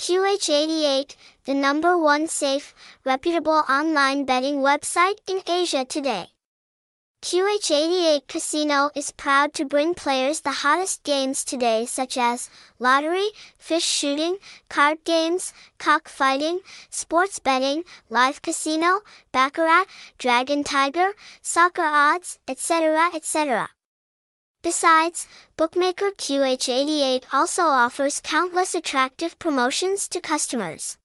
QH88, the #1 safe, reputable online betting website in Asia today. QH88 Casino is proud to bring players the hottest games today, such as lottery, fish shooting, card games, cockfighting, sports betting, live casino, baccarat, dragon tiger, soccer odds, etc., etc. Besides, bookmaker QH88 also offers countless attractive promotions to customers.